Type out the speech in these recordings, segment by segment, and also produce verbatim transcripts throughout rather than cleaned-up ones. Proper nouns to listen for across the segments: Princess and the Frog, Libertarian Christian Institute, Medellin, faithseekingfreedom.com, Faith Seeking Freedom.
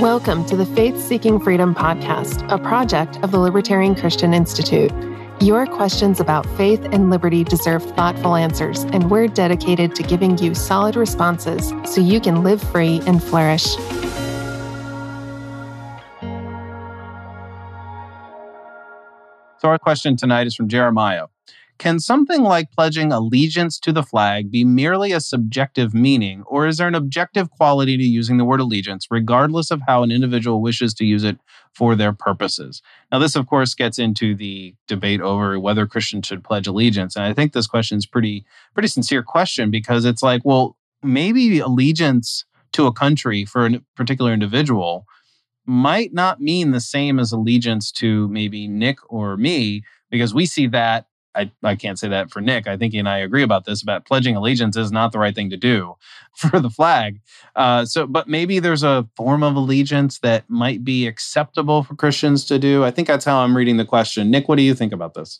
Welcome to the Faith Seeking Freedom podcast, a project of the Libertarian Christian Institute. Your questions about faith and liberty deserve thoughtful answers, and we're dedicated to giving you solid responses so you can live free and flourish. So our question tonight is from Jeremiah. Can something like pledging allegiance to the flag be merely a subjective meaning, or is there an objective quality to using the word allegiance, regardless of how an individual wishes to use it for their purposes? Now, this, of course, gets into the debate over whether Christians should pledge allegiance. And I think this question is pretty, pretty sincere question, because it's like, well, maybe allegiance to a country for a particular individual might not mean the same as allegiance to maybe Nick or me, because we see that. I, I can't say that for Nick. I think he and I agree about this, about pledging allegiance is not the right thing to do for the flag. Uh, so, but maybe there's a form of allegiance that might be acceptable for Christians to do. I think that's how I'm reading the question. Nick, what do you think about this?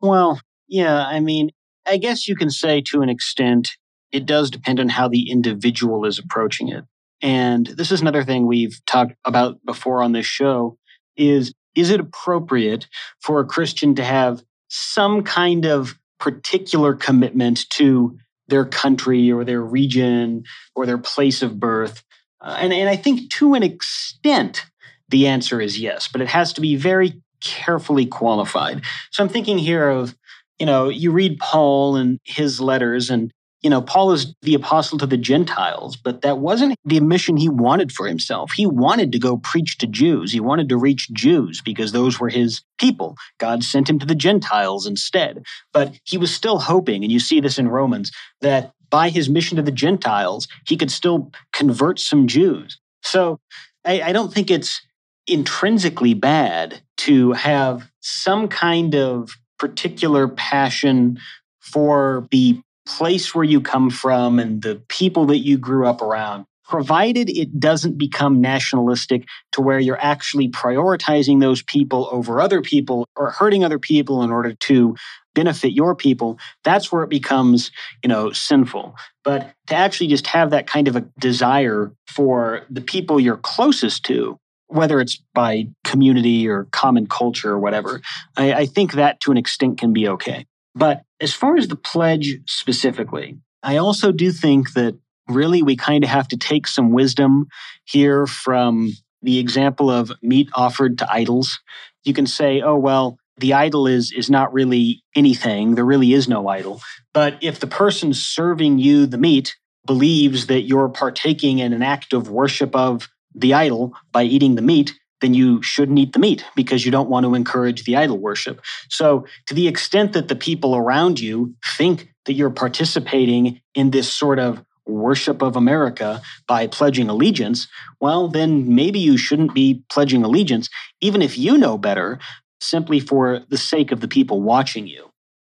Well, yeah, I mean, I guess you can say to an extent, it does depend on how the individual is approaching it. And this is another thing we've talked about before on this show is, is it appropriate for a Christian to have some kind of particular commitment to their country or their region or their place of birth? Uh, and, and I think to an extent, the answer is yes, but it has to be very carefully qualified. So I'm thinking here of, you know, you read Paul and his letters, and, you know, Paul is the apostle to the Gentiles, but that wasn't the mission he wanted for himself. He wanted to go preach to Jews. He wanted to reach Jews because those were his people. God sent him to the Gentiles instead. But he was still hoping, and you see this in Romans, that by his mission to the Gentiles, he could still convert some Jews. So I, I don't think it's intrinsically bad to have some kind of particular passion for the place where you come from and the people that you grew up around, provided it doesn't become nationalistic to where you're actually prioritizing those people over other people or hurting other people in order to benefit your people. That's where it becomes, you know, sinful. But to actually just have that kind of a desire for the people you're closest to, whether it's by community or common culture or whatever, I, I think that to an extent can be okay. But as far as the pledge specifically, I also do think that really we kind of have to take some wisdom here from the example of meat offered to idols. You can say, oh, well, the idol is is not really anything. There really is no idol. But if the person serving you the meat believes that you're partaking in an act of worship of the idol by eating the meat, then you shouldn't eat the meat because you don't want to encourage the idol worship. So to the extent that the people around you think that you're participating in this sort of worship of America by pledging allegiance, well, then maybe you shouldn't be pledging allegiance, even if you know better, simply for the sake of the people watching you.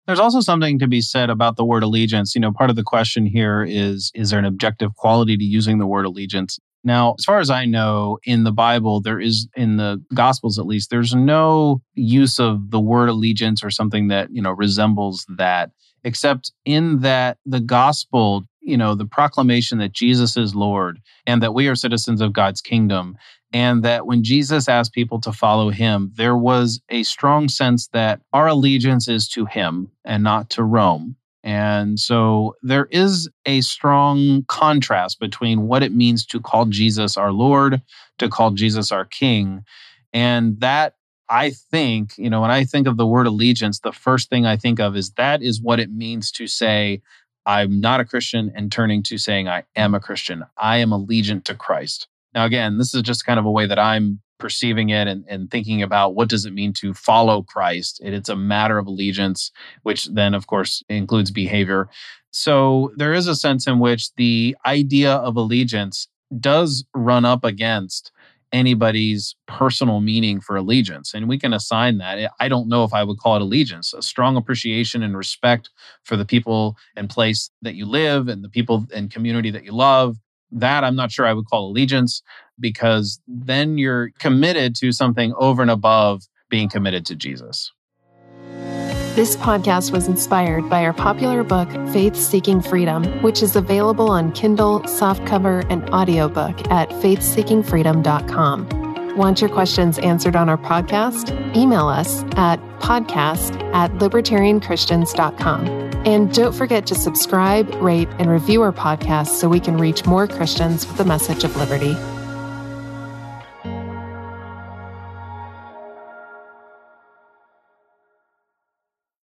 There's also something to be said about the word allegiance. You know, part of the question here is, is there an objective quality to using the word allegiance? Now, as far as I know, in the Bible, there is, in the Gospels at least, there's no use of the word allegiance or something that, you know, resembles that, except in that the gospel, you know, the proclamation that Jesus is Lord and that we are citizens of God's kingdom, and that when Jesus asked people to follow him, there was a strong sense that our allegiance is to him and not to Rome. And so there is a strong contrast between what it means to call Jesus our Lord, to call Jesus our King. And that, I think, you know, when I think of the word allegiance, the first thing I think of is that is what it means to say, I'm not a Christian, and turning to saying, I am a Christian. I am allegiant to Christ. Now, again, this is just kind of a way that I'm perceiving it and, and thinking about what does it mean to follow Christ. And it's a matter of allegiance, which then, of course, includes behavior. So there is a sense in which the idea of allegiance does run up against anybody's personal meaning for allegiance. And we can assign that. I don't know if I would call it allegiance, a strong appreciation and respect for the people and place that you live and the people and community that you love. That I'm not sure I would call allegiance, because then you're committed to something over and above being committed to Jesus. This podcast was inspired by our popular book, Faith Seeking Freedom, which is available on Kindle, softcover, and audiobook at faith seeking freedom dot com. Want your questions answered on our podcast? Email us at podcast at libertarian christians dot com. And don't forget to subscribe, rate, and review our podcast so we can reach more Christians with the message of liberty.